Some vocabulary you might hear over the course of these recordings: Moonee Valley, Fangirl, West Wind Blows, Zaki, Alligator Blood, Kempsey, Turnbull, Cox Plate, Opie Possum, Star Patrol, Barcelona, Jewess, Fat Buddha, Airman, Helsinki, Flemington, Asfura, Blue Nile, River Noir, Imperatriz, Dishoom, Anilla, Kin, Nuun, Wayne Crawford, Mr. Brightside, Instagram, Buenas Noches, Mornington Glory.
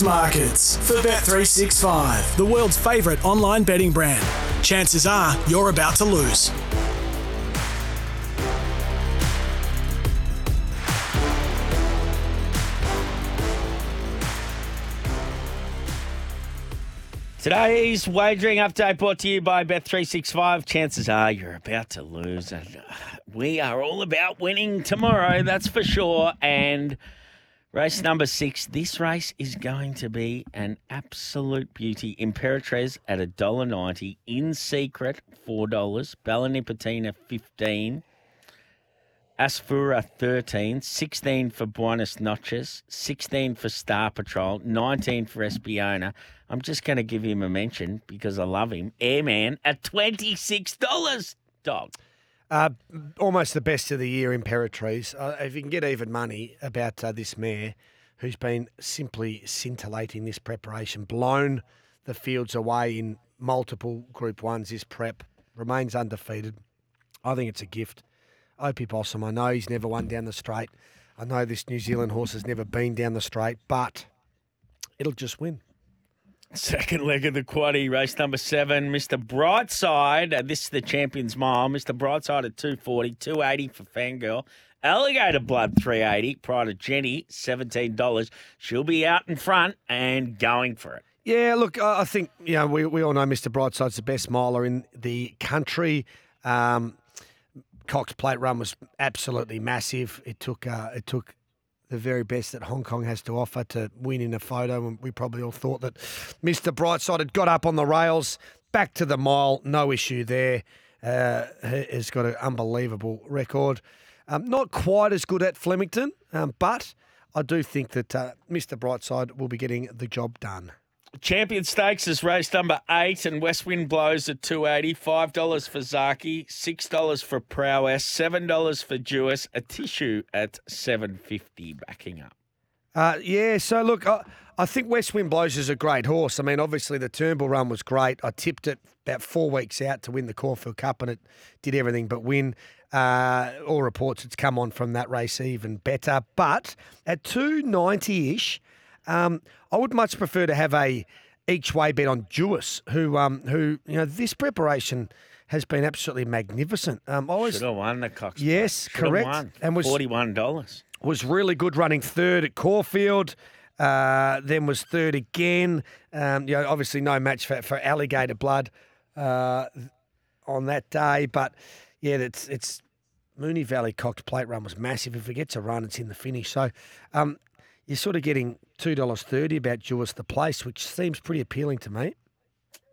futures markets for Bet365, the world's favourite online betting brand. Chances are you're about to lose. Today's wagering update brought to you by Bet365. Chances are you're about to lose, and we are all about winning tomorrow, that's for sure. And race number 6, this race is going to be an absolute beauty. Imperatriz at $1.90, In Secret $4, Balanipatina $15, Asfura $13, $16 for Buenas Noches, $16 for Star Patrol, $19 for Espiona. I'm just going to give him a mention because I love him. Airman at $26. Dog. Almost the best of the year, Imperatriz. If you can get even money about this mare, who's been simply scintillating this preparation, blown the fields away in multiple Group 1s this prep, remains undefeated. I think it's a gift. Opie Possum, I know he's never won down the straight. I know this New Zealand horse has never been down the straight, but it'll just win. Second leg of the quaddie, race number 7, Mr. Brightside. This is the Champions Mile. Mr. Brightside at $2.40, $2.80 for Fangirl. Alligator Blood, $3.80. Pride of Jenni, $17. She'll be out in front and going for it. Yeah, look, I think, you know, we all know Mr. Brightside's the best miler in the country. Cox Plate run was absolutely massive. It took the very best that Hong Kong has to offer to win in a photo, and we probably all thought that Mr. Brightside had got up on the rails, back to the mile, no issue there. Has got an unbelievable record. Not quite as good at Flemington, but I do think that Mr. Brightside will be getting the job done. Champion Stakes is race number 8, and West Wind Blows at $2.80, $5 for Zaki, $6 for Prowess, $7 for Jewess, a tissue at $7.50 backing up. Yeah, so look, I think West Wind Blows is a great horse. I mean, obviously the Turnbull run was great. I tipped it about 4 weeks out to win the Caulfield Cup, and it did everything but win. All reports it's come on from that race even better. But at $2.90-ish, I would much prefer to have a each way bet on Jewess, who you know this preparation has been absolutely magnificent. Should have won the Cox. Yes, correct. Won. And was $41. Was really good running third at Caulfield, then was third again. You know, obviously no match for Alligator Blood on that day, but yeah, it's Moonee Valley Cox Plate run was massive. If it gets a run, it's in the finish. So. You're sort of getting $2.30 about Jewess the place, which seems pretty appealing to me.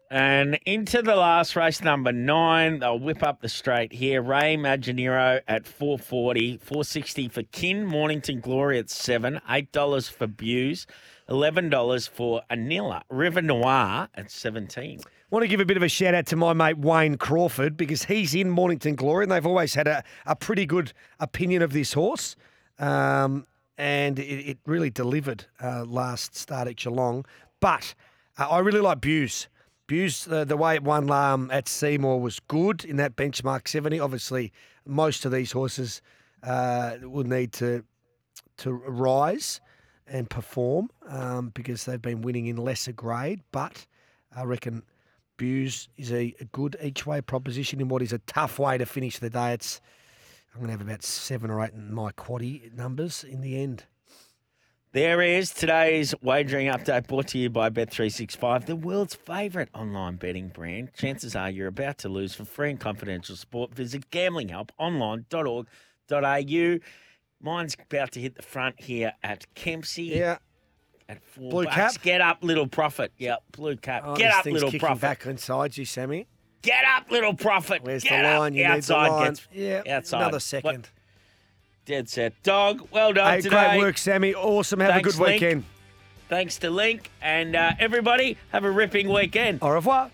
And into the last race, number 9. They'll whip up the straight here. Ray Maginero at $4.40, $4.60 for Kin. Mornington Glory at $7, $8 for Buse, $11 for Anilla. River Noir at $17. Want to give a bit of a shout out to my mate Wayne Crawford because he's in Mornington Glory and they've always had a pretty good opinion of this horse. And it really delivered last start at Geelong. But I really like Buse. Buse, the way it won at Seymour was good in that benchmark 70. Obviously, most of these horses will need to rise and perform because they've been winning in lesser grade. But I reckon Buse is a good each-way proposition in what is a tough way to finish the day. I'm going to have about 7 or 8 in my quaddie numbers in the end. There is today's wagering update brought to you by Bet365, the world's favourite online betting brand. Chances are you're about to lose. For free and confidential support, visit gamblinghelponline.org.au. Mine's about to hit the front here at Kempsey. Yeah. At $4. Blue cap. Get up, little profit. Yeah, blue cap. Oh, get up, little profit. Back inside you, Sammy. Get up, little prophet. Where's the line? You need the line. Yeah, outside. Another second. What? Dead set. Dog, well done today. Great work, Sammy. Awesome. Have a good weekend. Thanks to Link. And everybody, have a ripping weekend. Au revoir.